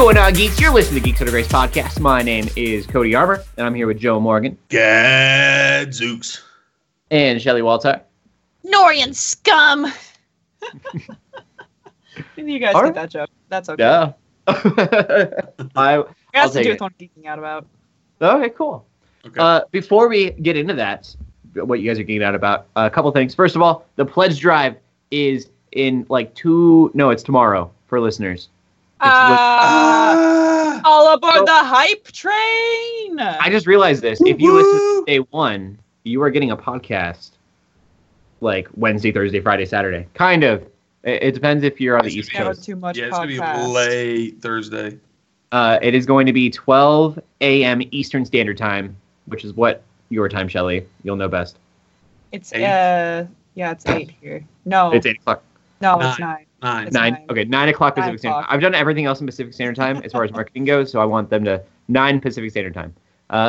going on, geeks? You're listening to Geeks Under Grace Podcast. My name is Cody Arbor, and I'm here with Joe Morgan. Gadzooks. And Shelly Walter. Norian scum. You guys get that joke. That's okay. Yeah. I'll take it. That's what I'm geeking out about. Okay, cool. Okay. Before we get into that, what you guys are geeking out about, a couple things. First of all, the pledge drive is in it's tomorrow for listeners. All aboard the hype train! I just realized this. If you listen to day one, you are getting a podcast like Wednesday, Thursday, Friday, Saturday. Kind of. It depends if you're on the East Coast. Too much it's going to be late Thursday. It is going to be 12 a.m. Eastern Standard Time, which is what your time, Shelly. You'll know best. It's 8? It's 8 here. No. It's 8 o'clock. No, it's 9. 9. Okay, 9 o'clock Pacific Standard Time. I've done everything else in Pacific Standard Time as far as marketing goes, so I want them to 9 Pacific Standard Time.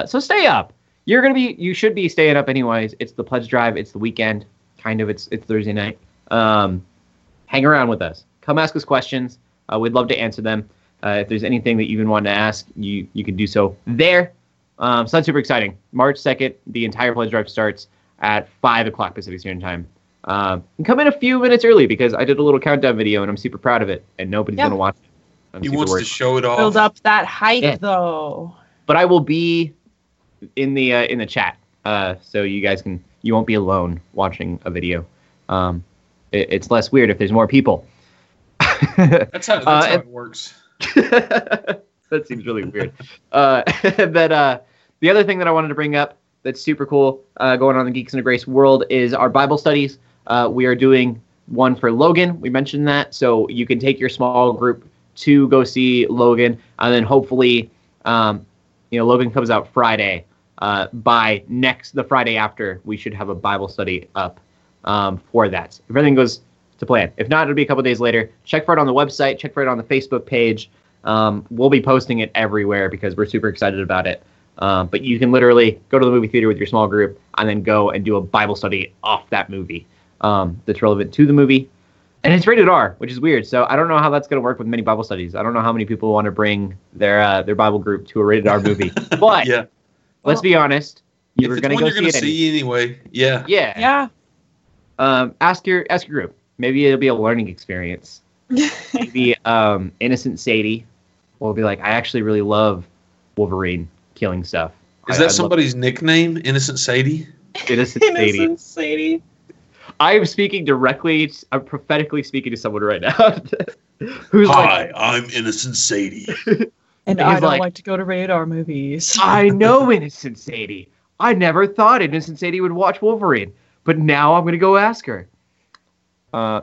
So stay up. You should be staying up anyways. It's the pledge drive. It's the weekend. Kind of. It's Thursday night. Hang around with us. Come ask us questions. We'd love to answer them. If there's anything that you even want to ask, you can do so there. So that's super exciting. March 2nd, the entire pledge drive starts at 5 o'clock Pacific Standard Time. And come in a few minutes early because I did a little countdown video and I'm super proud of it and nobody's going to watch it. He wants to show it off. Build up that hype though. But I will be in the chat, so you won't be alone watching a video. It's less weird if there's more people. That's how it works. That seems really weird. But the other thing that I wanted to bring up that's super cool going on in the Geeks Under Grace world is our Bible studies. We are doing one for Logan. We mentioned that. So you can take your small group to go see Logan. And then hopefully, Logan comes out Friday. By the Friday after, we should have a Bible study up for that. If everything goes to plan. If not, it'll be a couple days later. Check for it on the website. Check for it on the Facebook page. We'll be posting it everywhere because we're super excited about it. But you can literally go to the movie theater with your small group and then go and do a Bible study off that movie that's relevant to the movie. And it's rated R, which is weird. So I don't know how that's going to work with many Bible studies. I don't know how many people want to bring their Bible group to a rated R movie. But let's be honest, you were going to go see it anyway. Yeah. Yeah. Yeah. Ask your group. Maybe it'll be a learning experience. Maybe innocent Sadie will be like, I actually really love Wolverine killing stuff. Is that somebody's nickname, Innocent Sadie? Innocent Sadie. I am prophetically speaking to someone right now. Who's hi, I'm Innocent Sadie. And I don't like to go to rated R movies. I know Innocent Sadie. I never thought Innocent Sadie would watch Wolverine, but now I'm going to go ask her.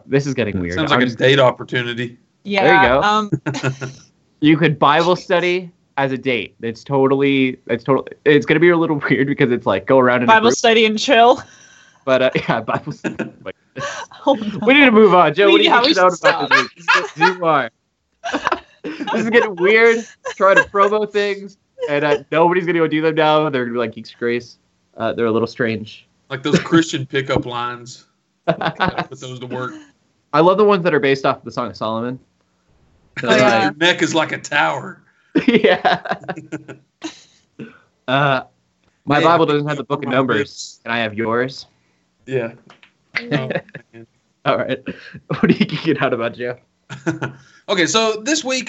This is getting weird. Sounds like a date opportunity. Yeah. There you go. You could Bible study as a date. It's going to be a little weird because it's like go around in Bible study and chill. But Bible study. Oh, no. We need to move on. Joe, what do you think about this week? This is getting weird. Trying to promo things and nobody's going to go do them now. They're going to be like Geeks Grace. They're a little strange. Like those Christian pickup lines. Put those to work. I love the ones that are based off of the Song of Solomon. Your neck is like a tower. Yeah. My Bible doesn't have the book of Numbers, and I have yours. Yeah. Oh, all right. What do you get out about, Joe? Okay, so this week,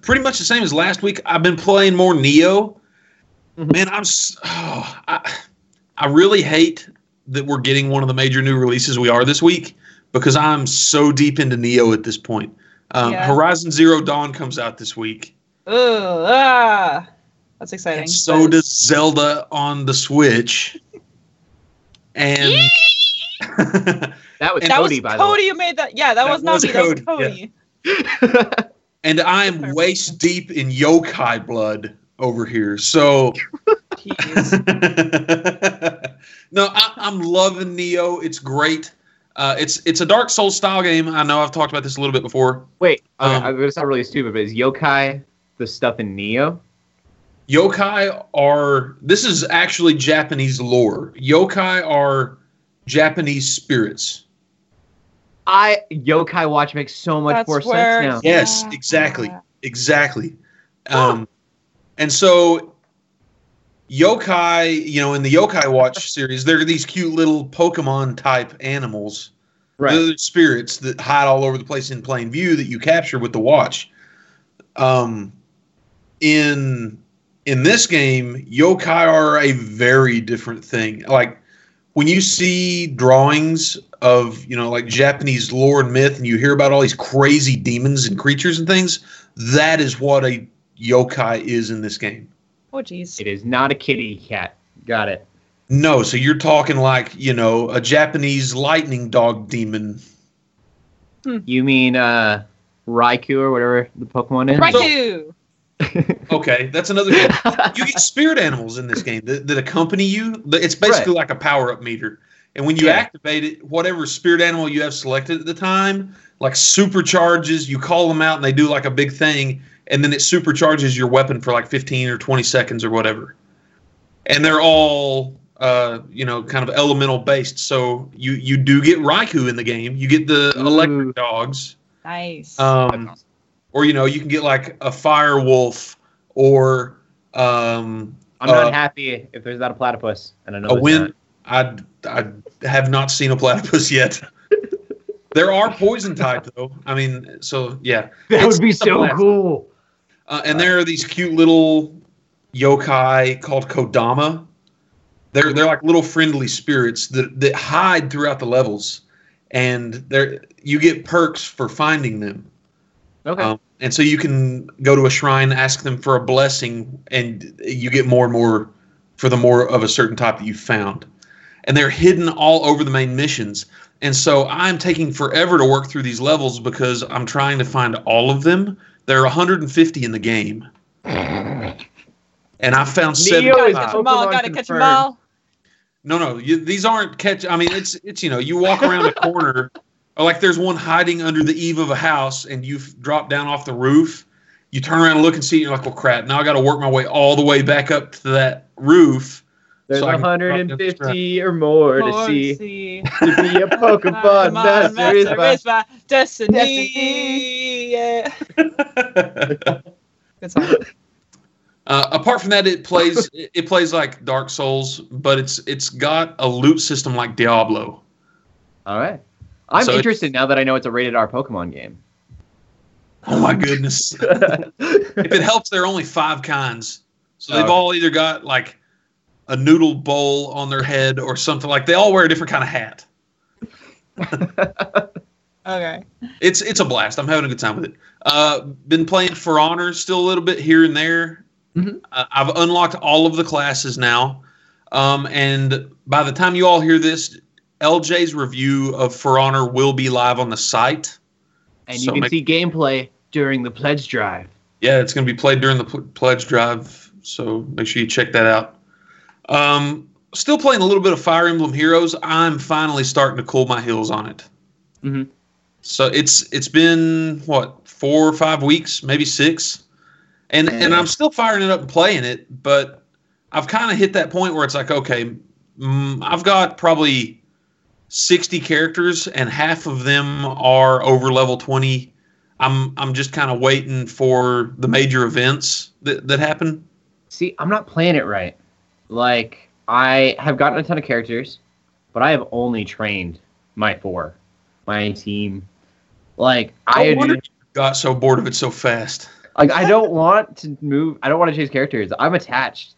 pretty much the same as last week. I've been playing more Neo. Mm-hmm. Man, I really hate that we're getting one of the major new releases we are this week because I'm so deep into Neo at this point. Horizon Zero Dawn comes out this week. That's exciting. And so does Zelda on the Switch. And that was Cody, by the way. Cody who made that. Yeah, that was not me. That was Cody. Yeah. And I am waist deep in yokai blood over here. So no, I'm loving Neo. It's great. It's a Dark Souls style game. I know I've talked about this a little bit before. Wait, I'm going to sound really stupid, but is yokai the stuff in Neo? This is actually Japanese lore. Yokai are Japanese spirits. Yokai Watch makes so much more sense now. Yes, exactly. And so yokai, you know, in the Yokai Watch series, there are these cute little Pokemon type animals. Right. They're spirits that hide all over the place in plain view that you capture with the watch. In this game, yokai are a very different thing. Like, when you see drawings of, you know, like Japanese lore and myth, and you hear about all these crazy demons and creatures and things, that is what a yokai is in this game. Oh, geez. It is not a kitty cat. Got it. No, so you're talking like, you know, a Japanese lightning dog demon. You mean Raikou or whatever the Pokemon is? Raikou! Okay, that's another game. You get spirit animals in this game that accompany you. It's basically like a power-up meter. And when you activate it, whatever spirit animal you have selected at the time, like supercharges, you call them out and they do like a big thing, and then it supercharges your weapon for like 15 or 20 seconds or whatever. And they're all, you know, kind of elemental based. So you do get Raikou in the game. You get the electric dogs. Nice. Or, you know, you can get like a fire wolf, or I'm not happy if there's not a platypus. And I know I have not seen a platypus yet. There are poison type though. I mean, so yeah, that would be so cool. And there are these cute little yokai called Kodama. They're like little friendly spirits that hide throughout the levels, and you get perks for finding them. Okay. And so you can go to a shrine, ask them for a blessing, and you get more and more for the more of a certain type that you found. And they're hidden all over the main missions. And so I'm taking forever to work through these levels because I'm trying to find all of them. There are 150 in the game. And I found 75. Gotta catch them all. No. These aren't catch. I mean, it's you know, you walk around a corner. Like there's one hiding under the eave of a house, and you drop down off the roof. You turn around and look and see, and you're like, well, crap, now I got to work my way all the way back up to that roof. There's 150 or more to see. To be a Pokemon master is my destiny. Yeah. Good song. Apart from that, it plays like Dark Souls, but it's got a loot system like Diablo. All right. I'm interested now that I know it's a rated R Pokemon game. Oh my goodness. If it helps, there are only 5 kinds. So they've all either got like a noodle bowl on their head or something, like they all wear a different kind of hat. Okay. It's a blast. I'm having a good time with it. Been playing For Honor still a little bit here and there. Mm-hmm. I've unlocked all of the classes now. And by the time you all hear this, LJ's review of For Honor will be live on the site. And you can see gameplay during the pledge drive. Yeah, it's going to be played during the pledge drive, so make sure you check that out. Still playing a little bit of Fire Emblem Heroes. I'm finally starting to cool my heels on it. Mm-hmm. So it's been, what, 4 or 5 weeks, maybe 6? And I'm still firing it up and playing it, but I've kind of hit that point where it's like, okay, I've got probably 60 characters, and half of them are over level 20. I'm just kind of waiting for the major events that happen. See, I'm not playing it right. Like, I have gotten a ton of characters, but I have only trained my 4, my team. Like, I wonder if you got so bored of it so fast. Like, I don't want to move. I don't want to change characters. I'm attached.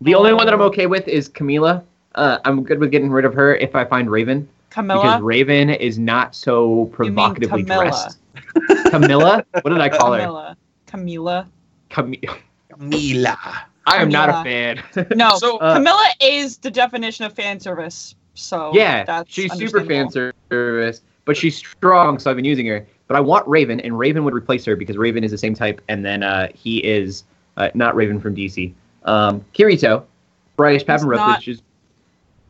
The only one that I'm okay with is Camilla. I'm good with getting rid of her if I find Raven. Camilla? Because Raven is not so provocatively dressed. Camilla? What did I call her? Camilla. Camilla. I am not a fan. No, so, Camilla is the definition of fan service. So yeah, that's she's super fan service, but she's strong, so I've been using her. But I want Raven, and Raven would replace her because Raven is the same type, and then he is not Raven from DC. Kirito, Bryce Papenbrook, which is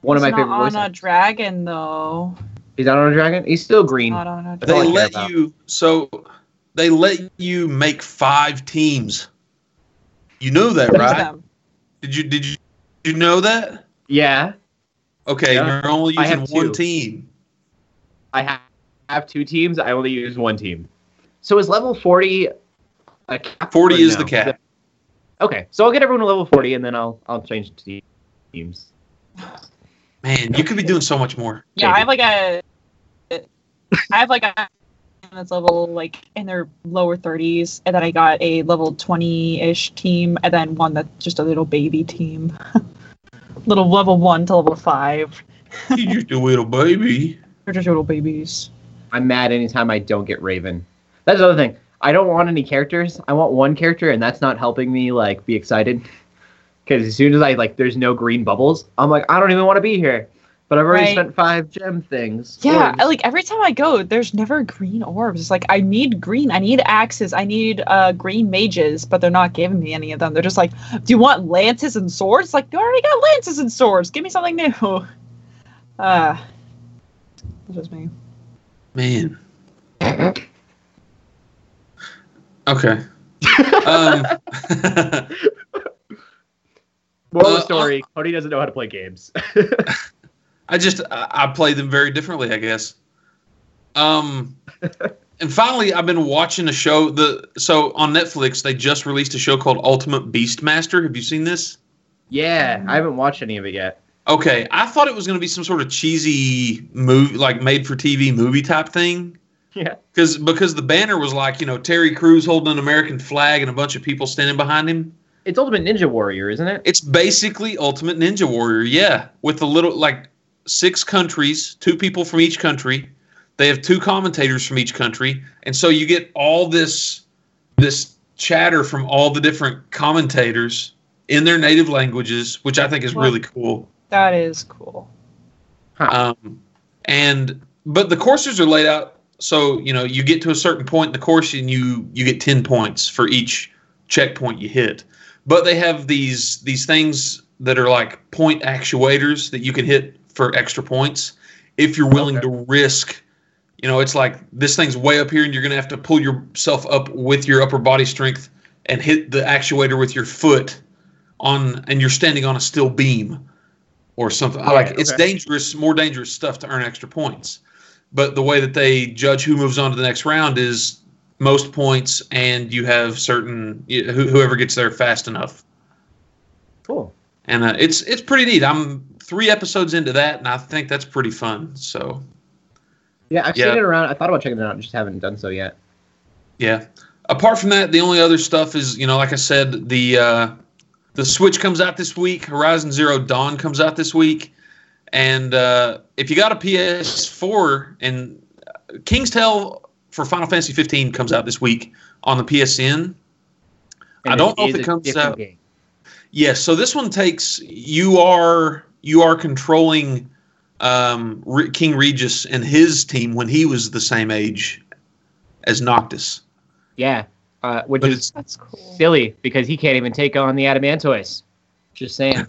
one of my favorite voices. He's not on a dragon, though. He's not on a dragon? He's still green. Not on a dragon. They let you make 5 teams. You know that, right? Did you know that? Yeah. Okay, you're only using one team. I have 2 teams. I only use one team. So is level 40 40 is the cap. Okay, so I'll get everyone to level 40, and then I'll change it to the teams. Man, you could be doing so much more. Yeah, maybe. I have like a that's level like in their lower 30s, and then I got a level 20-ish team, and then one that's just a little baby team, little level 1 to level 5. You're just a little baby. They're just little babies. I'm mad anytime I don't get Raven. That's the other thing. I don't want any characters. I want one character, and that's not helping me like be excited. Because as soon as I like, there's no green bubbles. I'm like, I don't even want to be here. But I've already spent 5 gem things. Yeah, orbs. Like every time I go, there's never green orbs. It's like I need green. I need axes. I need green mages, but they're not giving me any of them. They're just like, do you want lances and swords? Like, you already got lances and swords. Give me something new. That's just me. Man. Okay. Moral of the story, Cody doesn't know how to play games. I play them very differently, I guess. And finally, I've been watching a show. So on Netflix, they just released a show called Ultimate Beastmaster. Have you seen this? Yeah, I haven't watched any of it yet. Okay, I thought it was going to be some sort of cheesy movie, like made-for-TV movie type thing. Yeah. Because the banner was like, you know, Terry Crews holding an American flag and a bunch of people standing behind him. It's Ultimate Ninja Warrior, isn't it? It's basically Ultimate Ninja Warrior, yeah. With a little, like, 6 countries, 2 people from each country. They have 2 commentators from each country. And so you get all this chatter from all the different commentators in their native languages, which I think is really cool. That is cool. Huh. But the courses are laid out so, you know, you get to a certain point in the course and you get 10 points for each checkpoint you hit. But they have these things that are like point actuators that you can hit for extra points if you're willing to risk. You know, it's like this thing's way up here and you're going to have to pull yourself up with your upper body strength and hit the actuator with your foot and you're standing on a steel beam or something. Yeah, it's dangerous, more dangerous stuff to earn extra points. But the way that they judge who moves on to the next round is most points, and you have whoever gets there fast enough. Cool. And it's pretty neat. I'm 3 episodes into that, and I think that's pretty fun. So. Yeah, I've seen it around. I thought about checking it out, just haven't done so yet. Yeah. Apart from that, the only other stuff is, you know, like I said, the Switch comes out this week. Horizon Zero Dawn comes out this week. And if you got a PS4, and King's Tale for Final Fantasy 15 comes out this week on the PSN. And I don't know if it comes out. Yes, yeah, so this one takes you are controlling King Regis and his team when he was the same age as Noctis. Yeah, which is silly because he can't even take on the Adamantois. Just saying.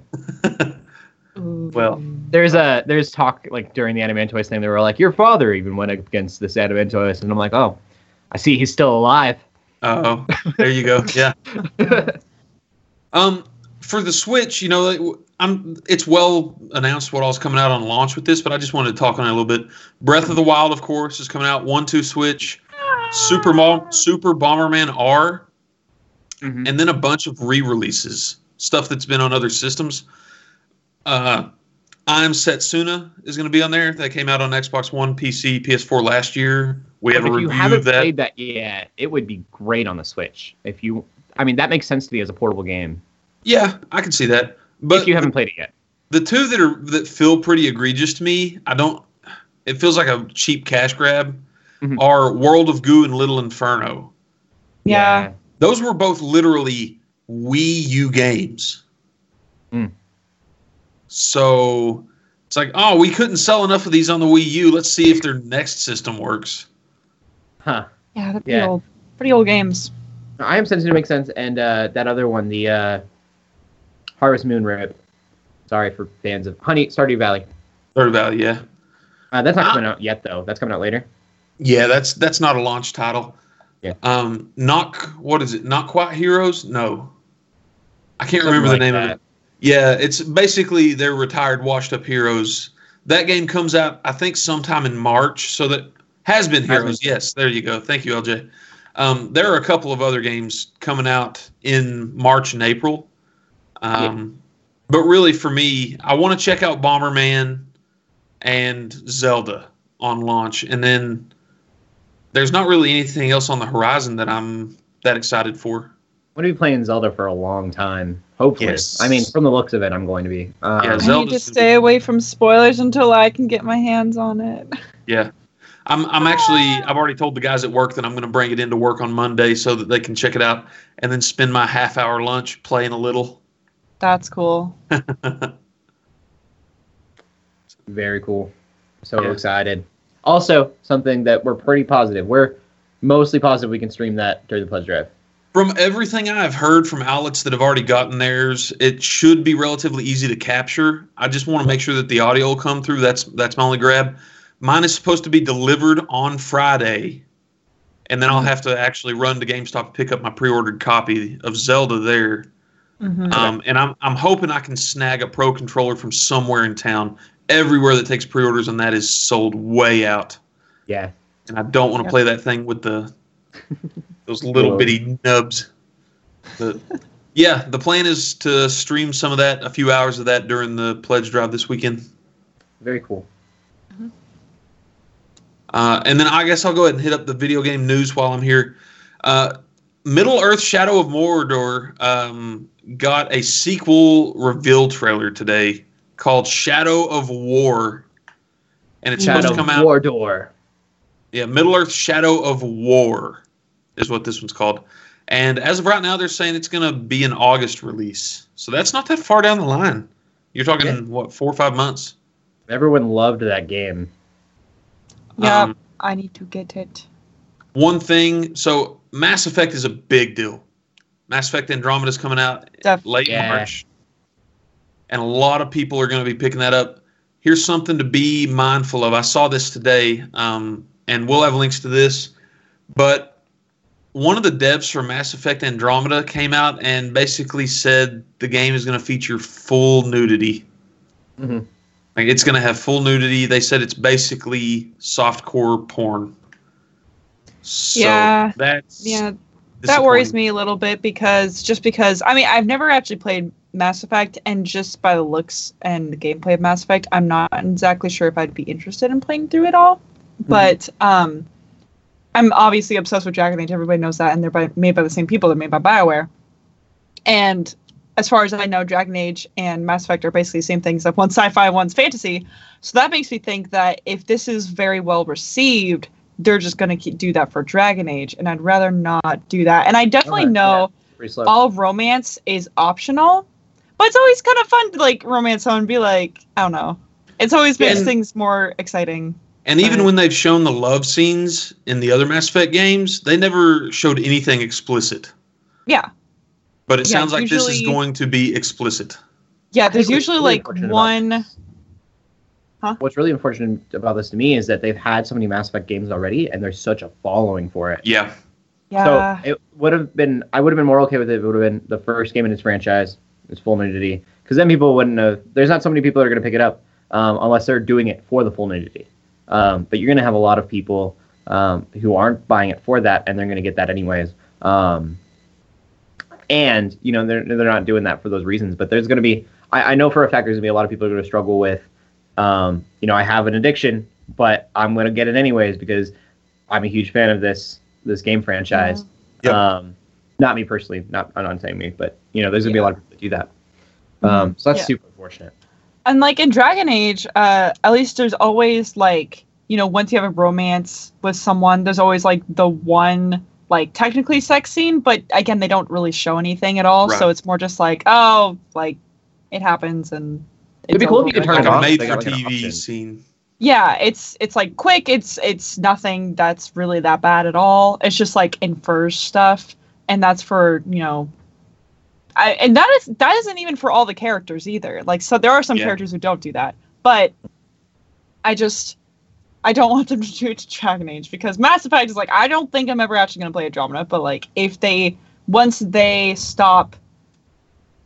Well, there's talk like during the Adamantois thing, they were like, your father even went against this Adamantois, and I'm like, oh, I see he's still alive. Uh oh, there you go. Yeah. For the Switch, you know, it's well announced what all's coming out on launch with this, but I just wanted to talk on it a little bit. Breath of the Wild, of course, is coming out 1-2 Switch, Super Bomberman R, and then a bunch of re-releases, stuff that's been on other systems. I'm Setsuna is going to be on there. That came out on Xbox One, PC, PS4 last year. We have a review of that. If you haven't played that yet, it would be great on the Switch. That makes sense to me as a portable game. Yeah, I can see that. But if you haven't played it yet, the two that feel pretty egregious to me, it feels like a cheap cash grab, are World of Goo and Little Inferno. Yeah, those were both literally Wii U games. Mm. So it's like, oh, we couldn't sell enough of these on the Wii U. Let's see if their next system works. Huh. Yeah, that'd be pretty old games. I Am Sensei makes sense, and that other one, the Harvest Moon rip. Sorry for fans of Stardew Valley. Stardew Valley, yeah. That's not coming out yet, though. That's coming out later. Yeah, that's not a launch title. Yeah. Not Quite Heroes? No. I can't remember the name of it. Yeah, it's basically they're retired, washed-up heroes. That game comes out, I think, sometime in March. So that has been Heroes. Yes, there you go. Thank you, LJ. There are a couple of other games coming out in March and April. But really, for me, I want to check out Bomberman and Zelda on launch. And then there's not really anything else on the horizon that I'm that excited for. I'm going to be playing Zelda for a long time, hopefully. Yes. I mean, from the looks of it, I'm going to be. I need to stay away from spoilers until I can get my hands on it. Yeah. I've already told the guys at work that I'm going to bring it into work on Monday so that they can check it out and then spend my half-hour lunch playing a little. That's cool. Very cool. So excited. Also, something that we're pretty positive. We're mostly positive we can stream that during the pledge drive. From everything I've heard from outlets that have already gotten theirs, it should be relatively easy to capture. I just want to make sure that the audio will come through. That's my only grab. Mine is supposed to be delivered on Friday, and then I'll have to actually run to GameStop to pick up my pre-ordered copy of Zelda there. Mm-hmm. And I'm hoping I can snag a Pro Controller from somewhere in town. Everywhere that takes pre-orders on that is sold way out. Yeah. And I don't want to play that thing with those little bitty nubs. The plan is to stream some of that, a few hours of that during the pledge drive this weekend. Very cool. Mm-hmm. And then I guess I'll go ahead and hit up the video game news while I'm here. Middle-earth Shadow of Mordor got a sequel reveal trailer today called Shadow of War. And it's supposed to come out... Mordor. Yeah, Middle-earth Shadow of War is what this one's called. And as of right now, they're saying it's going to be an August release. So that's not that far down the line. You're talking, 4 or 5 months? Everyone loved that game. Yeah, I need to get it. One thing, so Mass Effect is a big deal. Mass Effect Andromeda is coming out late March. And a lot of people are going to be picking that up. Here's something to be mindful of. I saw this today, and we'll have links to this. But one of the devs for Mass Effect Andromeda came out and basically said the game is going to feature full nudity. Mm-hmm. Like, it's going to have full nudity. They said it's basically softcore porn. So that worries me a little bit because I mean, I've never actually played Mass Effect, and just by the looks and the gameplay of Mass Effect, I'm not exactly sure if I'd be interested in playing through it all. Mm-hmm. But I'm obviously obsessed with Dragon Age. Everybody knows that, and they're made by the same people. They're made by BioWare. And as far as I know, Dragon Age and Mass Effect are basically the same things. Like, one's sci-fi, one's fantasy. So that makes me think that if this is very well received, they're just going to do that for Dragon Age, and I'd rather not do that. And I definitely know all romance is optional, but it's always kind of fun to, like, romance someone and be like, I don't know. It's always makes things more exciting. And even when they've shown the love scenes in the other Mass Effect games, they never showed anything explicit. Yeah. But it sounds like usually, this is going to be explicit. Yeah, there's usually, like, one... Huh? What's really unfortunate about this to me is that they've had so many Mass Effect games already, and there's such a following for it. Yeah. So I would have been more okay with it if it would have been the first game in its franchise, its full nudity, because then people wouldn't know. There's not so many people that are going to pick it up unless they're doing it for the full nudity. But you're going to have a lot of people who aren't buying it for that, and they're going to get that anyways. And you know they're not doing that for those reasons. But there's going to be, I know for a fact, there's going to be a lot of people who are going to struggle with. You know, I have an addiction, but I'm going to get it anyways because I'm a huge fan of this game franchise. Yeah. Yep. Not me personally, not saying me, but, you know, there's going to be a lot of people that do that. So that's super unfortunate. And, like, in Dragon Age, at least there's always, like, you know, once you have a romance with someone, there's always, like, the one, like, technically sex scene, but, again, they don't really show anything at all, right. So it's more just like, oh, like, it happens and... It'd be cool if you could turn it off. Made for TV scene. Yeah, it's like quick. It's nothing that's really that bad at all. It's just like infers stuff, and that's for and that isn't even for all the characters either. Like, so there are some characters who don't do that, but I don't want them to do it to Dragon Age because Mass Effect is like I don't think I'm ever actually going to play Andromeda, but like if they once they stop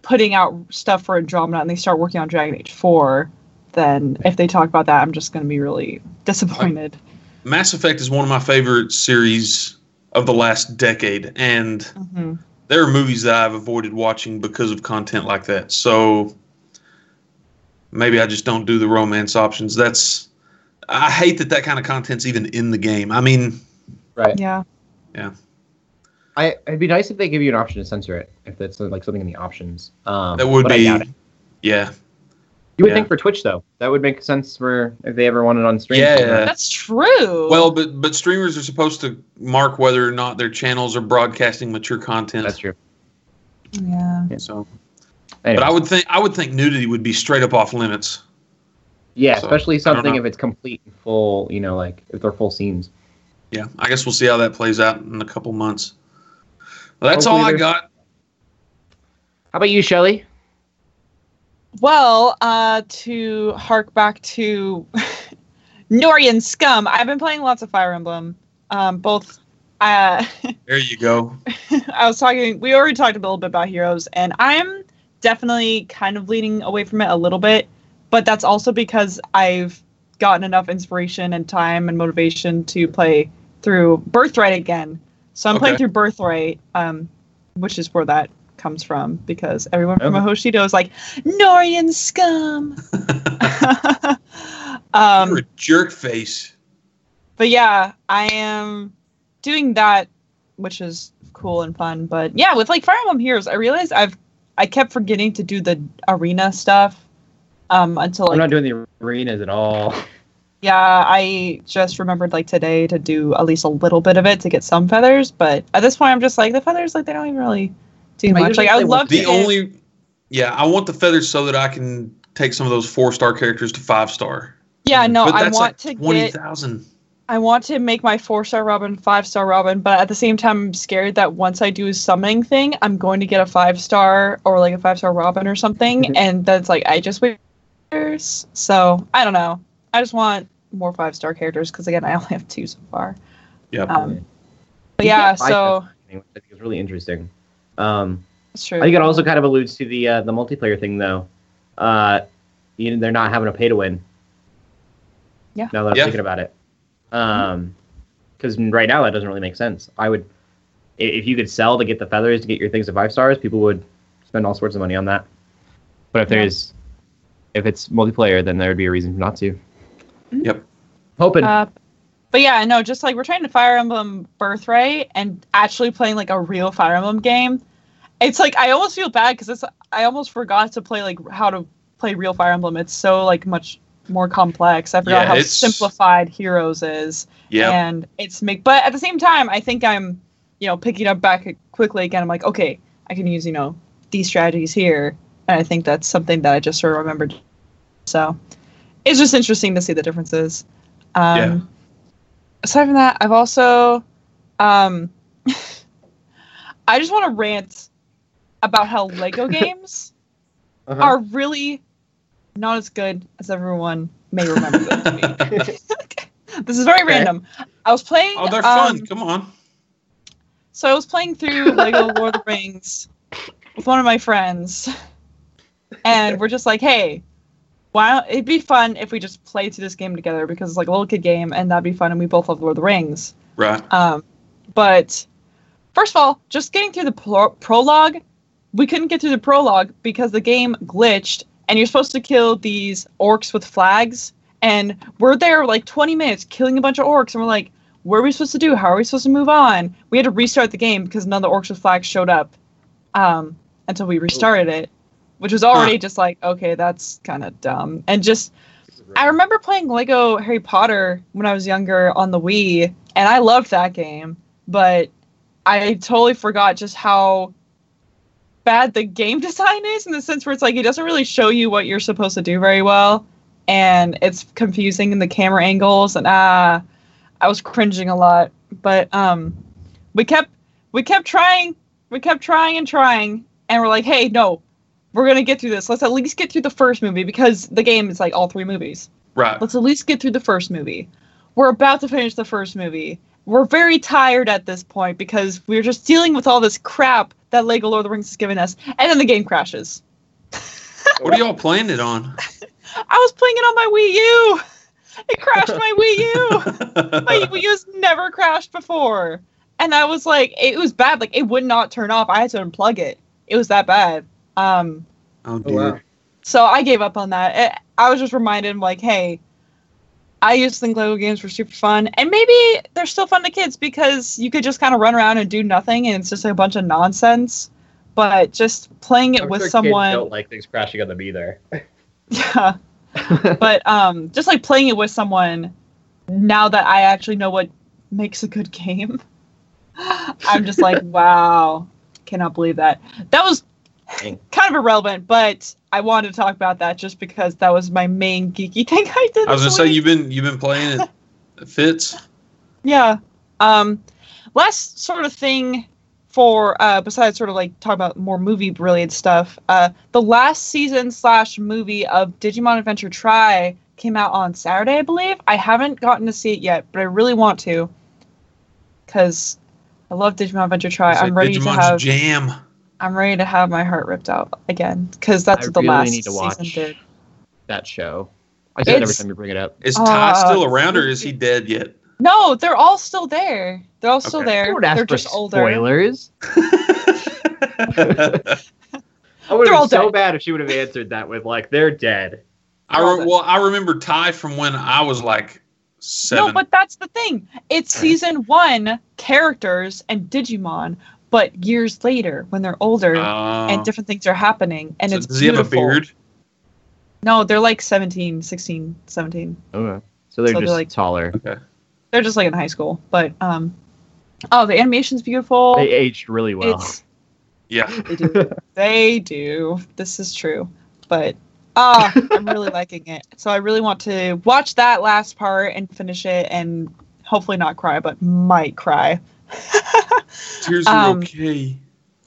putting out stuff for Andromeda and they start working on Dragon Age 4, then if they talk about that, I'm just going to be really disappointed. Mass Effect is one of my favorite series of the last decade. And there are movies that I've avoided watching because of content like that. So maybe I just don't do the romance options. I hate that kind of content's even in the game. I mean, right? Yeah. Yeah. It'd be nice if they give you an option to censor it, if that's like something in the options. That would be, yeah. You would think for Twitch though, that would make sense for if they ever want it on stream. Yeah, that's true. Well, but streamers are supposed to mark whether or not their channels are broadcasting mature content. That's true. Yeah. So, anyways. But I would think nudity would be straight up off limits. Yeah, so, especially something if it's complete and full. You know, like if they're full scenes. Yeah, I guess we'll see how that plays out in a couple months. Well, that's all I got. How about you, Shelly? Well, to hark back to Norian Scum, I've been playing lots of Fire Emblem. Both. There you go. We already talked a little bit about Heroes, and I'm definitely kind of leaning away from it a little bit, but that's also because I've gotten enough inspiration and time and motivation to play through Birthright again. So I'm playing through Birthright, which is where that comes from, because everyone from Ohoshido is like, Norian Scum! You're a jerk face. But yeah, I am doing that, which is cool and fun. But yeah, with like Fire Emblem Heroes, I realized I kept forgetting to do the arena stuff until like... I'm not doing the arenas at all. Yeah, I just remembered like today to do at least a little bit of it to get some feathers, but at this point I'm just like the feathers, like they don't even really do much. Like I would love to. I want the feathers so that I can take some of those 4-star characters to 5-star. Yeah, no, I want to get 20,000. I want to make my 4-star Robin 5-star Robin, but at the same time I'm scared that once I do a summoning thing, I'm going to get a 5-star or like a 5-star Robin or something, and that's like I just wait. So I don't know. I just want more 5-star characters because again, I only have 2 so far. Yeah. But yeah, so I think it's really interesting. That's true. I think it also kind of alludes to the multiplayer thing though. You know, they're not having a pay to win. Yeah. Now that I'm thinking about it, because right now that doesn't really make sense. I would, if you could sell to get the feathers to get your things to 5 stars, people would spend all sorts of money on that. But if it's multiplayer, then there would be a reason not to. Yep. Hoping. But yeah, no, just like we're trying to Fire Emblem Birthright and actually playing like a real Fire Emblem game. It's like, I almost feel bad because I almost forgot to play like how to play real Fire Emblem. It's so like much more complex. I forgot how simplified Heroes is. Yeah. And but at the same time, I think I'm, picking up back quickly again. I'm like, okay, I can use, these strategies here. And I think that's something that I just sort of remembered. So it's just interesting to see the differences. Aside from that, I've also... I just want to rant about how Lego games are really not as good as everyone may remember them to be. This is very random. I was playing... Oh, they're fun. Come on. So I was playing through Lego Lord of the Rings with one of my friends. And we're just like, hey... it'd be fun if we just played through this game together because it's like a little kid game and that'd be fun and we both love Lord of the Rings. Right. But first of all, just getting through the prologue, we couldn't get through the prologue because the game glitched and you're supposed to kill these orcs with flags and we're there like 20 minutes killing a bunch of orcs and we're like, what are we supposed to do? How are we supposed to move on? We had to restart the game because none of the orcs with flags showed up until we restarted it. Which was already just like, okay, that's kind of dumb. And just, I remember playing Lego Harry Potter when I was younger on the Wii, and I loved that game, but I totally forgot just how bad the game design is in the sense where it's like, it doesn't really show you what you're supposed to do very well, and it's confusing in the camera angles, and I was cringing a lot. But we kept trying, and we're like, hey, no. We're going to get through this. Let's at least get through the first movie because the game is like all 3 movies. Right. Let's at least get through the first movie. We're about to finish the first movie. We're very tired at this point because we're just dealing with all this crap that Lego Lord of the Rings has given us. And then the game crashes. What are y'all playing it on? I was playing it on my Wii U. It crashed my Wii U. My Wii U has never crashed before. And I was like, it was bad. Like, it would not turn off. I had to unplug it. It was that bad. Oh, dear. Wow. So I gave up on that. I was just reminded, like, hey, I used to think Lego games were super fun. And maybe they're still fun to kids because you could just kind of run around and do nothing. And it's just a bunch of nonsense. But just playing it with someone. Kids don't like things crashing on them either. Yeah. But just, like, playing it with someone now that I actually know what makes a good game. I'm just like, wow, cannot believe that. That was kind of irrelevant, but I wanted to talk about that just because that was my main geeky thing I did. I was gonna say you've been playing it, Fitz. Yeah. Last sort of thing for besides sort of like talk about more movie related stuff. The last season / movie of Digimon Adventure Tri came out on Saturday, I believe. I haven't gotten to see it yet, but I really want to because I love Digimon Adventure Tri. I'm ready Digimon's to have jam. I'm ready to have my heart ripped out again because that's what the last season did. That show. I said every time you bring it up. Is Todd still around or is he dead yet? No, they're all still there. They're all still there. I would ask they're for just spoilers. Older. I would have been so bad if she would have answered that with like they're dead. I remember Ty from when I was like 7. No, but that's the thing. It's season 1 characters and Digimon, but years later when they're older and different things are happening. And so it's beautiful. Does he have a beard? No, they're like 17, 16, 17. Okay. So they're like, taller. Okay. They're just like in high school. But the animation's beautiful. They aged really well. They do. This is true. But I'm really liking it. So I really want to watch that last part and finish it and hopefully not cry, but might cry. Tears are okay.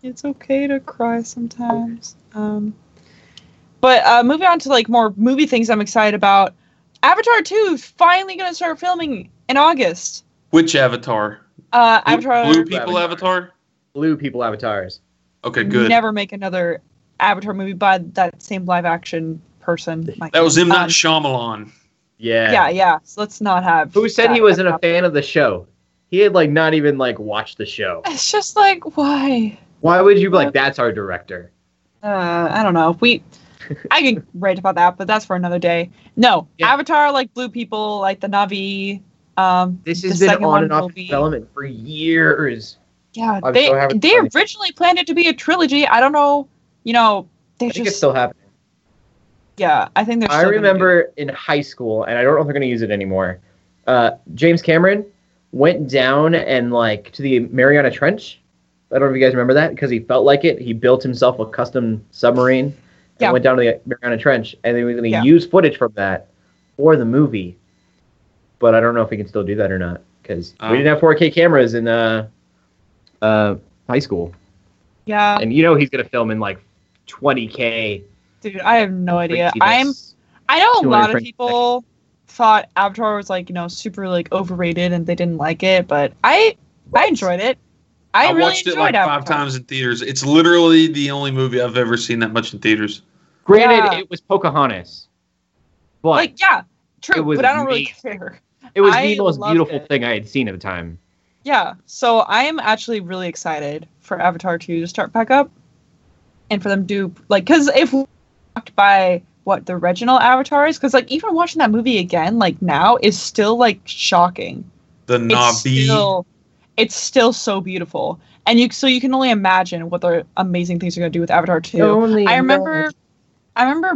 It's okay to cry sometimes. But moving on to like more movie things I'm excited about. Avatar 2 is finally going to start filming in August. Which Avatar? Avatar. Blue people Avatar? Blue people Avatars. Okay, good. Never make another Avatar movie by that same live action person. That was him, not Shyamalan. Yeah. So let's not have. Who said he wasn't a fan of the show? He had like not even like watched the show. It's just like why? Why would you be like that's our director? I don't know. I can write about that, but that's for another day. No, yeah. Avatar like blue people, like the Na'vi. This has been on and off development for years. Yeah, they originally planned it to be a trilogy. I don't know. You know, I think it's still happening. Yeah, I think I remember in high school, and I don't know if they're going to use it anymore. James Cameron went down and like to the Mariana Trench. I don't know if you guys remember that because he felt like it. He built himself a custom submarine and went down to the Mariana Trench, and they were going to use footage from that for the movie. But I don't know if we can still do that or not because we didn't have 4K cameras in high school. Yeah, and you know he's going to film in like 20K. Dude, I have no idea. I know a lot of people thought Avatar was like, you know, super like overrated and they didn't like it, but I enjoyed it. I really watched it like Avatar 5 times in theaters. It's literally the only movie I've ever seen that much in theaters. Granted, it was Pocahontas. But like true, but I don't really care. It was the most beautiful thing I had seen at the time. Yeah. So I am actually really excited for Avatar 2 to start back up. And for them to do, like, because if we talked by what the original Avatar is, because, like, even watching that movie again, like, now is still, like, shocking. The Na'vi. It's still so beautiful. And so you can only imagine what the amazing things are going to do with Avatar 2. I remember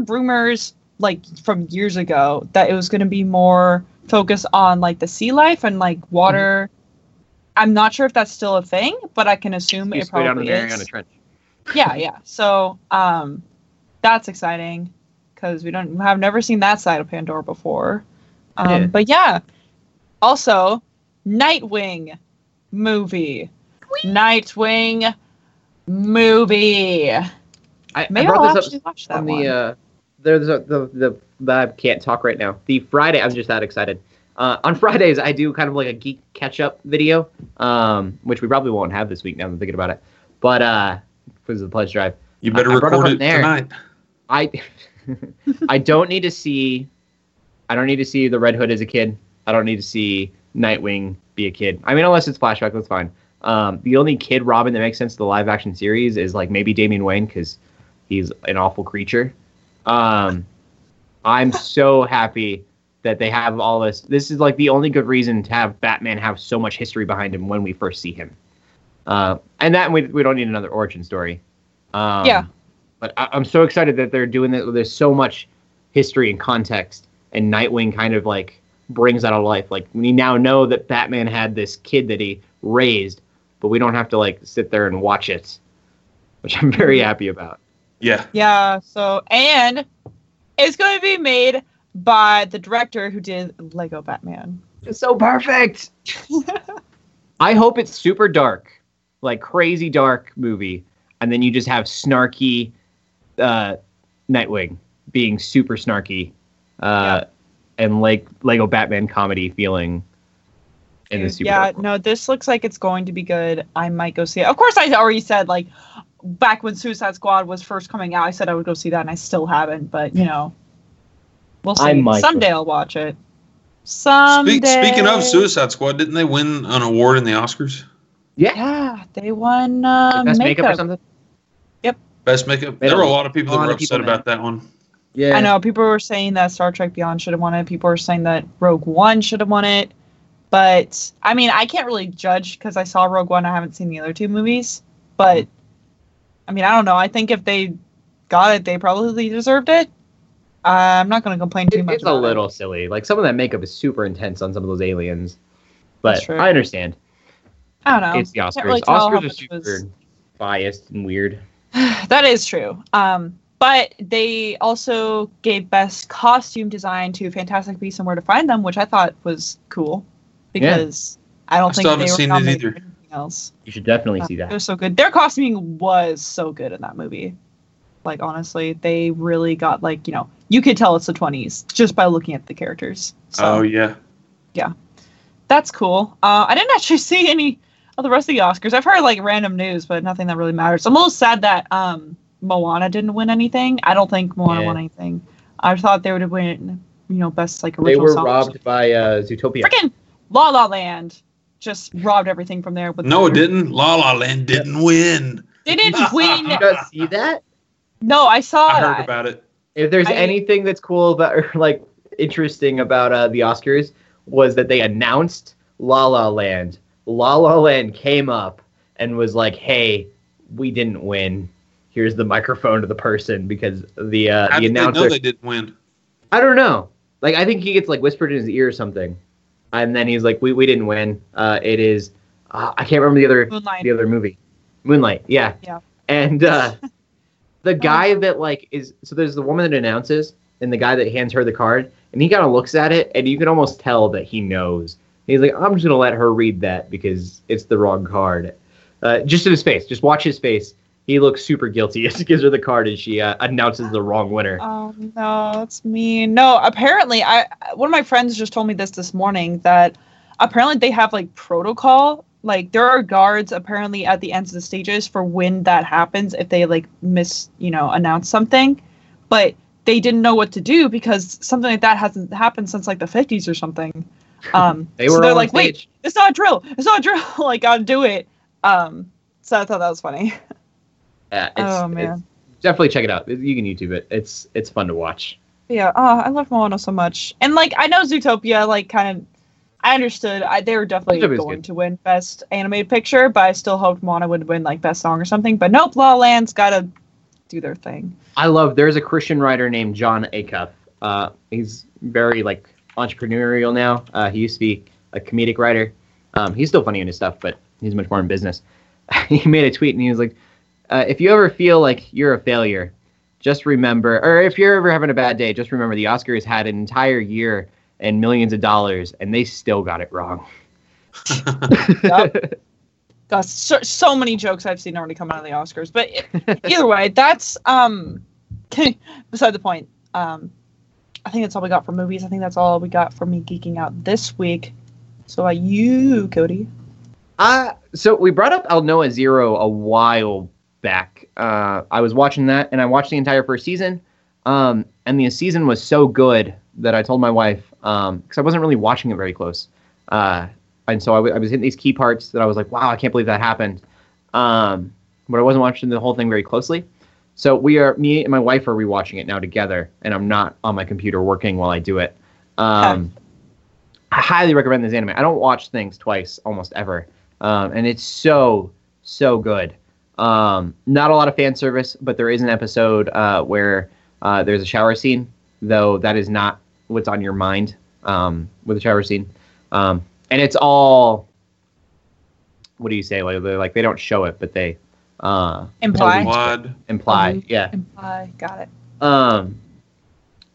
rumors, like, from years ago that it was going to be more focused on, like, the sea life and, like, water. I'm not sure if that's still a thing, but I can assume it probably is. Mariana Trench. Yeah. So that's exciting because we have never seen that side of Pandora before. But yeah, also Nightwing movie. Whee! Nightwing movie. Maybe I'll actually watch that one. I can't talk right now. The Friday, I'm just that excited. On Fridays, I do kind of like a geek catch-up video, which we probably won't have this week now that I'm thinking about it. But because of the pledge drive. You better record it tonight. I don't need to see the Red Hood as a kid. I don't need to see Nightwing be a kid. I mean, unless it's flashback, that's fine. The only Kid Robin that makes sense to the live action series is like maybe Damian Wayne, because he's an awful creature. I'm so happy that they have all this. This is like the only good reason to have Batman have so much history behind him when we first see him. And that we don't need another origin story. Yeah. But I'm so excited that they're doing that. There's so much history and context, and Nightwing kind of like brings that to life. Like, we now know that Batman had this kid that he raised, but we don't have to like sit there and watch it, which I'm very happy about. Yeah. Yeah. So, and it's going to be made by the director who did Lego Batman. It's so perfect. I hope it's super dark, like crazy dark movie. And then you just have snarky Nightwing being super snarky and like Lego Batman comedy feeling in the Super Dark World. No, this looks like it's going to be good. I might go see it. Of course, I already said, like, back when Suicide Squad was first coming out, I said I would go see that, and I still haven't. But, you know, we'll see. Someday I'll watch it. Someday. Speaking of Suicide Squad, didn't they win an award in the Oscars? Yeah, they won best makeup or something. Yep. Best makeup. There were a lot of people that were upset about that one. Yeah. I know. People were saying that Star Trek Beyond should have won it. People were saying that Rogue One should have won it. But, I mean, I can't really judge because I saw Rogue One. I haven't seen the other two movies. But, I mean, I don't know. I think if they got it, they probably deserved it. I'm not going to complain too much. It's a little silly. Like, some of that makeup is super intense on some of those aliens. But I understand. I don't know. It's the Oscars. Really Oscars are super biased and weird. That is true. But they also gave best costume design to Fantastic Beasts and Where to Find Them, which I thought was cool because I haven't seen it either. Anything else. You should definitely see that. It was so good. Their costuming was so good in that movie. Like, honestly, they really got, like, you know, you could tell it's the 20s just by looking at the characters. So, yeah. That's cool. I didn't actually see any of the rest of the Oscars. I've heard, like, random news, but nothing that really matters. I'm a little sad that Moana didn't win anything. I don't think Moana won anything. I thought they would have won, you know, best, like, original song. They were robbed by Zootopia. Freaking La La Land just robbed everything from there. No, it didn't. La La Land didn't win. They didn't win. Did you guys see that? No, I saw that. I heard about it. If there's anything that's cool about, or, like, interesting about the Oscars, was that they announced La La Land. La La Land came up and was like, "Hey, we didn't win. Here's the microphone to the person," because the announcer. How did they know they didn't win? I don't know. Like, I think he gets, like, whispered in his ear or something, and then he's like, "We didn't win. It is I can't remember the other movie, Moonlight." Yeah. And the guy that, like, is so there's the woman that announces and the guy that hands her the card. And he kind of looks at it, and you can almost tell that he knows. And he's like, I'm just going to let her read that because it's the wrong card. Just in his face. Just watch his face. He looks super guilty as he gives her the card and she announces the wrong winner. Oh, no, that's mean. No, apparently, one of my friends just told me this morning, that apparently they have, like, protocol. Like, there are guards, apparently, at the ends of the stages for when that happens, if they, like, announce something. But they didn't know what to do because something like that hasn't happened since, like, the 50s or something. They're like, wait, it's not a drill. It's not a drill. Like, I'll do it. So I thought that was funny. Man. Definitely check it out. You can YouTube it. It's fun to watch. Yeah. Oh, I love Moana so much. And, like, I know Zootopia, like, kind of, I understood. They were definitely going to win Best Animated Picture, but I still hoped Moana would win, like, Best Song or something. But nope, La La Land's got to do their thing. There's a Christian writer named John Acuff. He's very, like, entrepreneurial now. He used to be a comedic writer. He's still funny in his stuff, but he's much more in business. He made a tweet and he was like, if you ever feel like you're a failure, just remember, or if you're ever having a bad day, just remember the Oscars had an entire year and millions of dollars and they still got it wrong. Yep. Gosh, so many jokes I've seen already come out of the Oscars. But either way, that's beside the point. I think that's all we got for movies. I think that's all we got for me geeking out this week. So you, Cody? So we brought up El Noah Zero a while back. I was watching that, and I watched the entire first season. And the season was so good that I told my wife, because I wasn't really watching it very close. And so I was hitting these key parts that I was like, wow, I can't believe that happened. But I wasn't watching the whole thing very closely. So me and my wife are rewatching it now together, and I'm not on my computer working while I do it. I highly recommend this anime. I don't watch things twice almost ever. And it's so, so good. Not a lot of fan service, but there is an episode where there's a shower scene, though that is not what's on your mind with a shower scene. And it's all, what do you say? Like they don't show it, but they... Implied. Yeah. Imply. Got it.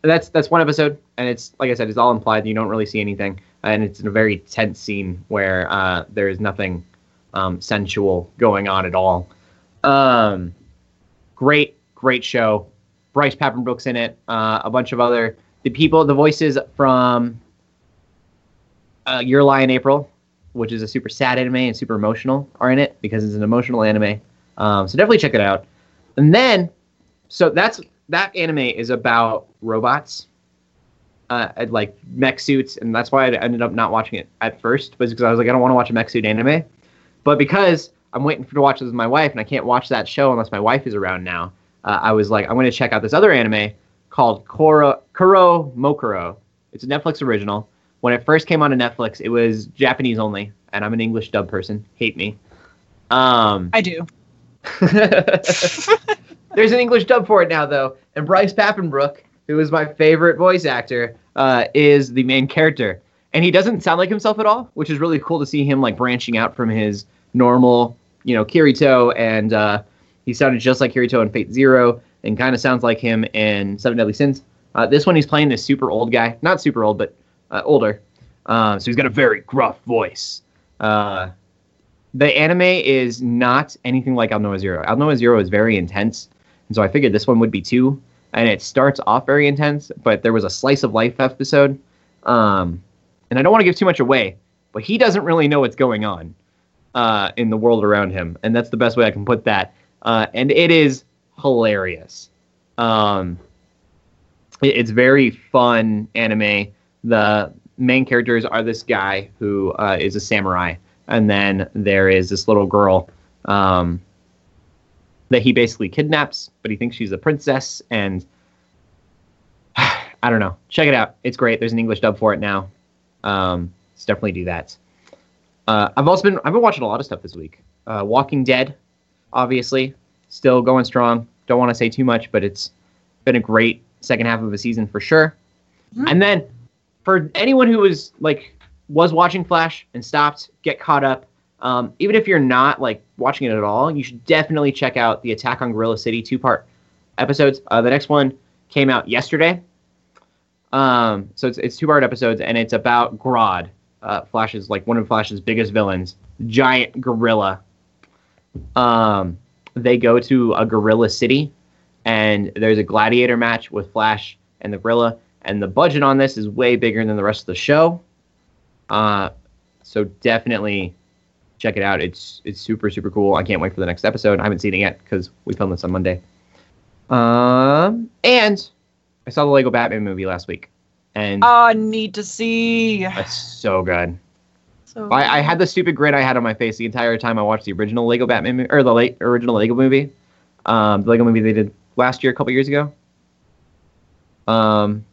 That's one episode, and it's like I said, it's all implied. You don't really see anything, and it's in a very tense scene where there is nothing sensual going on at all. Great show. Bryce Papenbrook's in it. A bunch of other the voices from Your Lie in April, which is a super sad anime and super emotional, are in it because it's an emotional anime. So definitely check it out. And then, so that anime is about robots, like mech suits. And that's why I ended up not watching it at first, was because I was like, I don't want to watch a mech suit anime. But because I'm waiting to watch this with my wife and I can't watch that show unless my wife is around now, I was like, I'm going to check out this other anime called Koro Mokoro. It's a Netflix original. When it first came onto Netflix, it was Japanese only. And I'm an English dub person. Hate me. I do. There's an English dub for it now, though, and Bryce Papenbrook, who is my favorite voice actor, is the main character, and he doesn't sound like himself at all, which is really cool to see him like branching out from his normal, Kirito, and he sounded just like Kirito in Fate Zero, and kind of sounds like him in Seven Deadly Sins. This one he's playing a super old guy, not super old, but older, so he's got a very gruff voice. The anime is not anything like Alnoa Zero. Alnoa Zero is very intense, and so I figured this one would be too. And it starts off very intense, but there was a slice of life episode. And I don't want to give too much away, but he doesn't really know what's going on in the world around him. And that's the best way I can put that. And it is hilarious. It's very fun anime. The main characters are this guy who is a samurai. And then there is this little girl that he basically kidnaps, but he thinks she's a princess. And I don't know. Check it out. It's great. There's an English dub for it now. So definitely do that. I've been watching a lot of stuff this week. Walking Dead, obviously, still going strong. Don't want to say too much, but it's been a great second half of a season for sure. Mm-hmm. And then for anyone who was like... was watching Flash and stopped, get caught up. Even if you're not like watching it at all, you should definitely check out the Attack on Gorilla City 2-part episodes. The next one came out yesterday. So it's 2-part episodes, and it's about Grodd, Flash's like one of Flash's biggest villains, giant gorilla. They go to a gorilla city, and there's a gladiator match with Flash and the gorilla, and the budget on this is way bigger than the rest of the show. So definitely check it out. It's super, super cool. I can't wait for the next episode. I haven't seen it yet because we filmed this on Monday. And I saw the Lego Batman movie last week. And I need to see. That's so good. So I had the stupid grin I had on my face the entire time I watched the original Lego Batman or the original Lego movie. The Lego movie they did last year, a couple years ago. Batman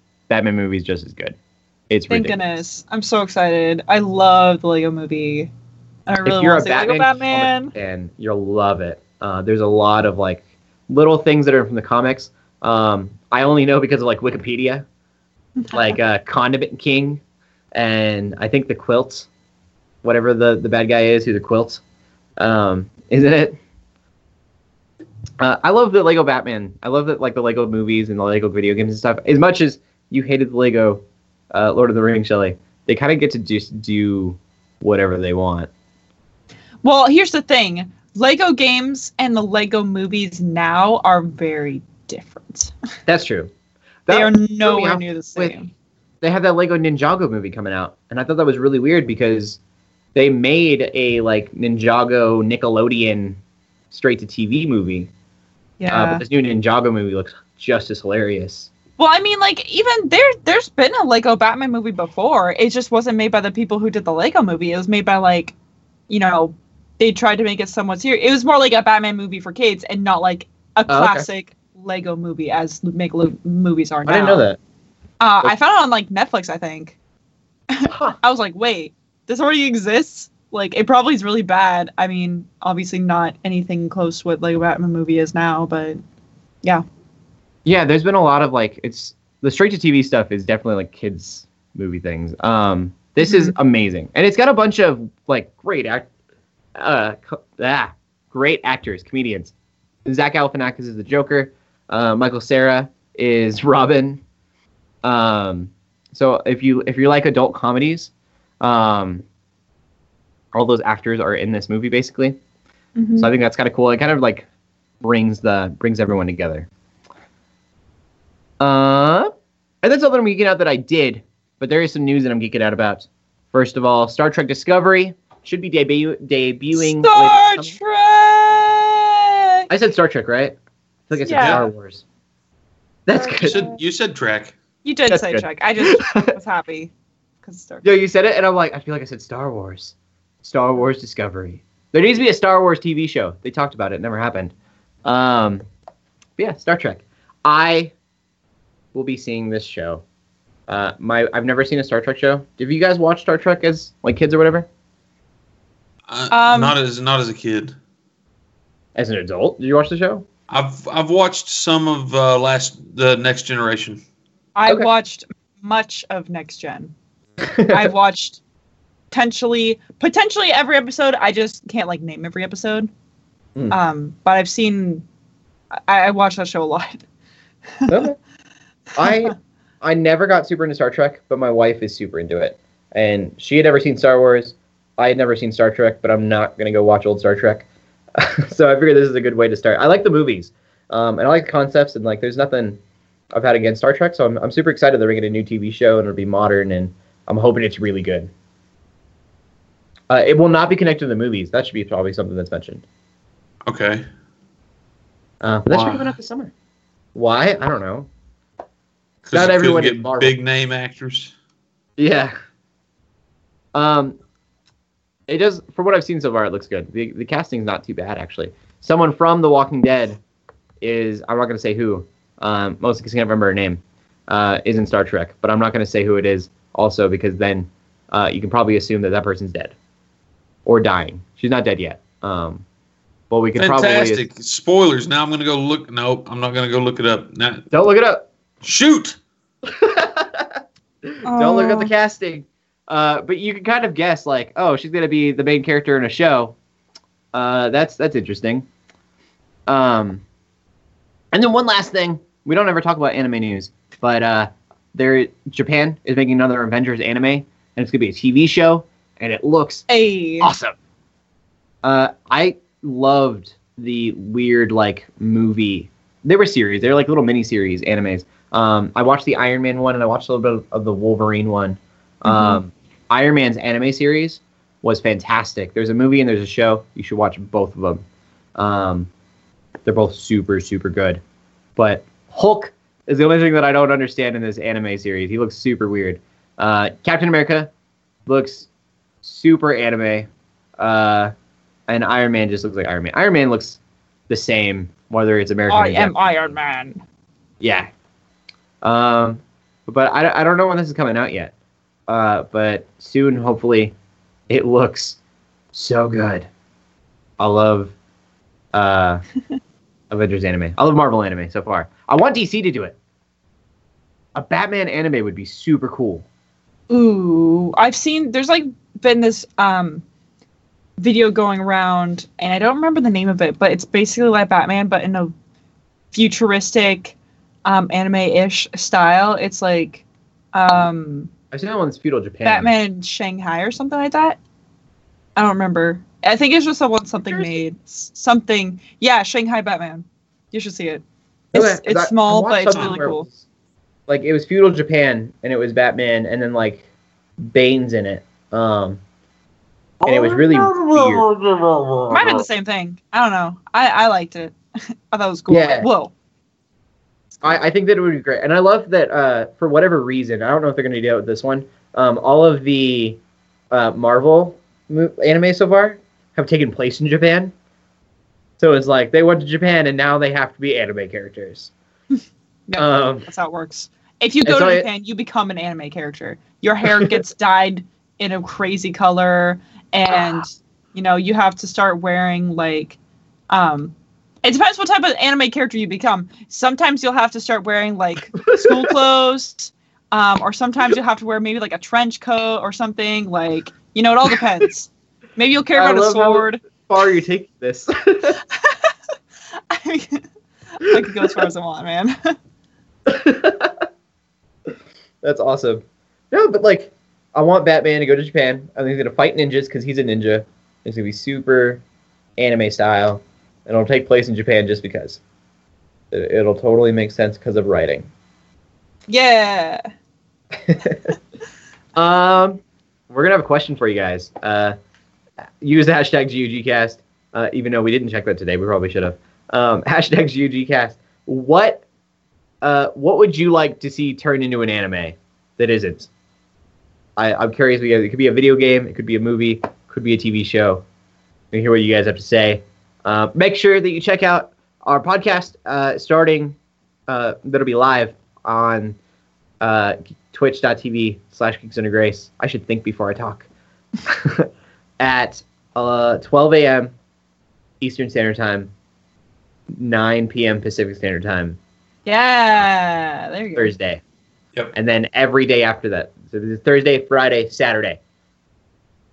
movie is just as good. It's ridiculous. Thank goodness. I'm so excited. I love the Lego movie. I really want to see Lego Batman. And you'll love it. There's a lot of like little things that are from the comics. I only know because of like Wikipedia. Like Condiment King and I think the Quilt. Whatever the bad guy is who's a Quilt. Isn't it? I love the Lego Batman. I love that like the Lego movies and the Lego video games and stuff. As much as you hated the Lego Lord of the Rings, Shelly, they kind of get to just do whatever they want. Well, here's the thing. Lego games and the Lego movies now are very different. That's true. They are nowhere near the same. They have that Lego Ninjago movie coming out, and I thought that was really weird because they made a like Ninjago Nickelodeon straight-to-TV movie. Yeah. But this new Ninjago movie looks just as hilarious. Well, I mean, like, even there's been a Lego Batman movie before. It just wasn't made by the people who did the Lego movie. It was made by, like, you know, they tried to make it somewhat serious. It was more like a Batman movie for kids and not like a classic Lego movie as make movies are now. I didn't know that. I found it on, like, Netflix, I think. Huh. I was like, wait, this already exists? Like, it probably is really bad. I mean, obviously not anything close to what Lego Batman movie is now, but yeah. Yeah, there's been a lot of, like, it's the straight-to-TV stuff is definitely, like, kids' movie things. This is amazing. And it's got a bunch of, like, great actors, comedians. Zach Galifianakis is the Joker. Michael Cera is Robin. So if you like adult comedies, all those actors are in this movie, basically. Mm-hmm. So I think that's kind of cool. It kind of, like, brings everyone together. And that's something I'm geeking out that I did, but there is some news that I'm geeking out about. First of all, Star Trek Discovery should be debuting. Star Trek! I said Star Trek, right? I think I said Star Wars. That's good. You said Trek. You did say Trek. I just was happy. No, you said it, and I'm like, I feel like I said Star Wars. Star Wars Discovery. There needs to be a Star Wars TV show. They talked about it. It never happened. Star Trek. We'll be seeing this show. I've never seen a Star Trek show. Have you guys watched Star Trek as, like, kids or whatever? Not as a kid. As an adult, did you watch the show? I've watched some of the Next Generation. I watched much of Next Gen. I've watched potentially every episode. I just can't, like, name every episode. But I've seen. I watched that show a lot. Okay. I never got super into Star Trek, but my wife is super into it. And she had never seen Star Wars. I had never seen Star Trek, but I'm not going to go watch old Star Trek. So I figured this is a good way to start. I like the movies. And I like the concepts. And, like, there's nothing I've had against Star Trek. So I'm super excited they're going to get a new TV show. And it'll be modern. And I'm hoping it's really good. It will not be connected to the movies. That should be probably something that's mentioned. Okay. That should be coming up this summer. Why? I don't know. Not everyone get big name actors. Yeah. It does. From what I've seen so far, it looks good. The casting's not too bad, actually. Someone from The Walking Dead is, I'm not gonna say who, mostly because I can't remember her name, is in Star Trek, but I'm not gonna say who it is, also because then you can probably assume that person's dead or dying. She's not dead yet. Well, we can fantastic probably spoilers. Now I'm gonna go look. No, I'm not gonna go look it up. Now, don't look it up. Shoot! Don't look at the casting. But you can kind of guess, like, oh, she's going to be the main character in a show. That's interesting. And then one last thing. We don't ever talk about anime news, but Japan is making another Avengers anime, and it's going to be a TV show, and it looks awesome. I loved the weird, like, movie. They were series. They were, like, little mini-series animes. I watched the Iron Man one, and I watched a little bit of the Wolverine one. Iron Man's anime series was fantastic. There's a movie and there's a show. You should watch both of them. They're both super, super good. But Hulk is the only thing that I don't understand in this anime series. He looks super weird. Captain America looks super anime. And Iron Man just looks like Iron Man. Iron Man looks the same, whether it's American or Japanese. I am Iron Man. Yeah. But I don't know when this is coming out yet. But soon, hopefully, it looks so good. I love Avengers anime. I love Marvel anime so far. I want DC to do it. A Batman anime would be super cool. Ooh, I've seen there's, like, been this video going around, and I don't remember the name of it, but it's basically like Batman, but in a futuristic anime-ish style. It's like I've seen that one's feudal Japan. Batman in Shanghai or something like that. I don't remember. I think it's just someone something made something. Yeah, Shanghai Batman. You should see it. It's small, but it's really cool. Like, it was feudal Japan, and it was Batman, and then, like, Bane's in it. And it was really weird. Might have been the same thing. I don't know. I liked it. I thought it was cool. Yeah. Whoa. I think that it would be great. And I love that for whatever reason, I don't know if they're going to do it with this one, all of the Marvel anime so far have taken place in Japan. So it's like they went to Japan and now they have to be anime characters. Yep, that's how it works. If you go to Japan, you become an anime character. Your hair gets dyed in a crazy color, and you know, you have to start wearing like it depends what type of anime character you become. Sometimes you'll have to start wearing like school clothes, or sometimes you'll have to wear maybe like a trench coat or something. Like, you know, it all depends. Maybe you'll carry around a sword. How far you take this? I could go as far as I want, man. That's awesome. No, but like, I want Batman to go to Japan. I think he's gonna fight ninjas because he's a ninja. It's gonna be super anime style, and it'll take place in Japan just because. It'll totally make sense because of writing. Yeah. We're gonna have a question for you guys. Use the hashtag GUGcast. Even though we didn't check that today, we probably should have. Hashtag GUGcast. What would you like to see turn into an anime that isn't? I'm curious. It could be a video game. It could be a movie. It could be a TV show. We hear what you guys have to say. Make sure that you check out our podcast starting. That'll be live on twitch.tv/geeksundergrace. I should think before I talk. At 12 a.m. Eastern Standard Time, 9 p.m. Pacific Standard Time. Yeah, there you go. Thursday. Yep. And then every day after that. So this is Thursday, Friday, Saturday.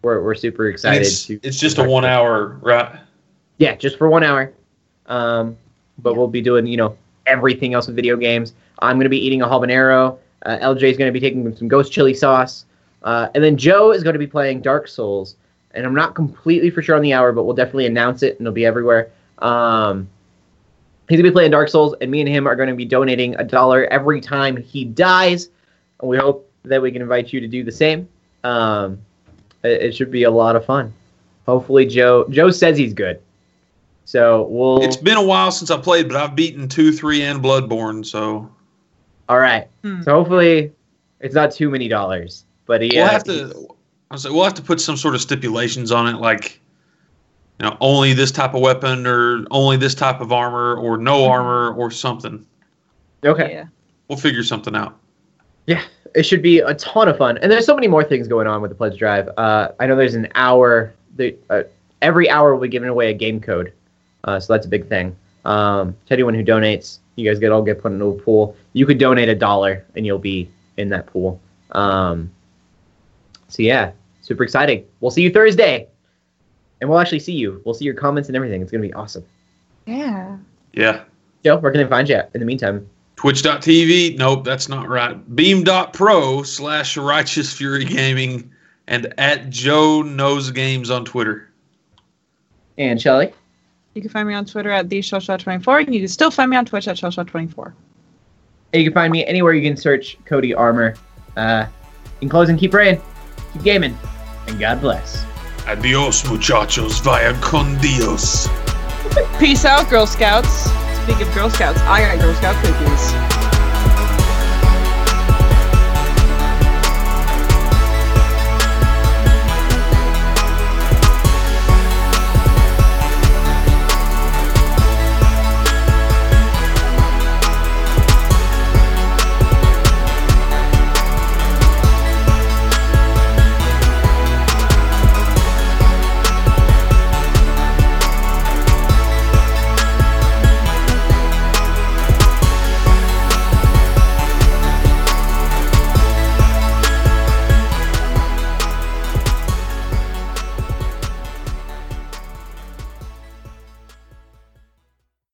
We're super excited. It's just a 1 hour, right? Yeah, just for 1 hour. But we'll be doing, you know, everything else with video games. I'm going to be eating a habanero. LJ's going to be taking some ghost chili sauce. And then Joe is going to be playing Dark Souls. And I'm not completely for sure on the hour, but we'll definitely announce it, and it'll be everywhere. He's going to be playing Dark Souls, and me and him are going to be donating $1 every time he dies. And we hope that we can invite you to do the same. It should be a lot of fun. Hopefully, Joe says he's good. So we'll. It's been a while since I played, but I've beaten 2, 3, and Bloodborne. So. All right. So hopefully, it's not too many dollars, but he. We'll have to put some sort of stipulations on it, like. You know, only this type of weapon or only this type of armor or no armor or something. Okay. Yeah. We'll figure something out. Yeah, it should be a ton of fun. And there's so many more things going on with the pledge drive. I know there's an hour. Every hour we'll be giving away a game code. So that's a big thing. To anyone who donates, you guys all get put into a pool. You could donate $1 and you'll be in that pool. So yeah, super exciting. We'll see you Thursday. And we'll actually see you. We'll see your comments and everything. It's going to be awesome. Yeah. Yeah. Joe, where can they find you at in the meantime? Twitch.tv. Nope, that's not right. Beam.pro/RighteousFuryGaming and at Joe Knows Games on Twitter. And Shelly? You can find me on Twitter at TheShellShaw24. And you can still find me on Twitch at ShellShaw24. And you can find me anywhere you can search Cody Arbor. In closing, keep praying, keep gaming, and God bless. Adios, muchachos. Vaya con Dios. Peace out, Girl Scouts. Speaking of Girl Scouts, I got Girl Scout cookies.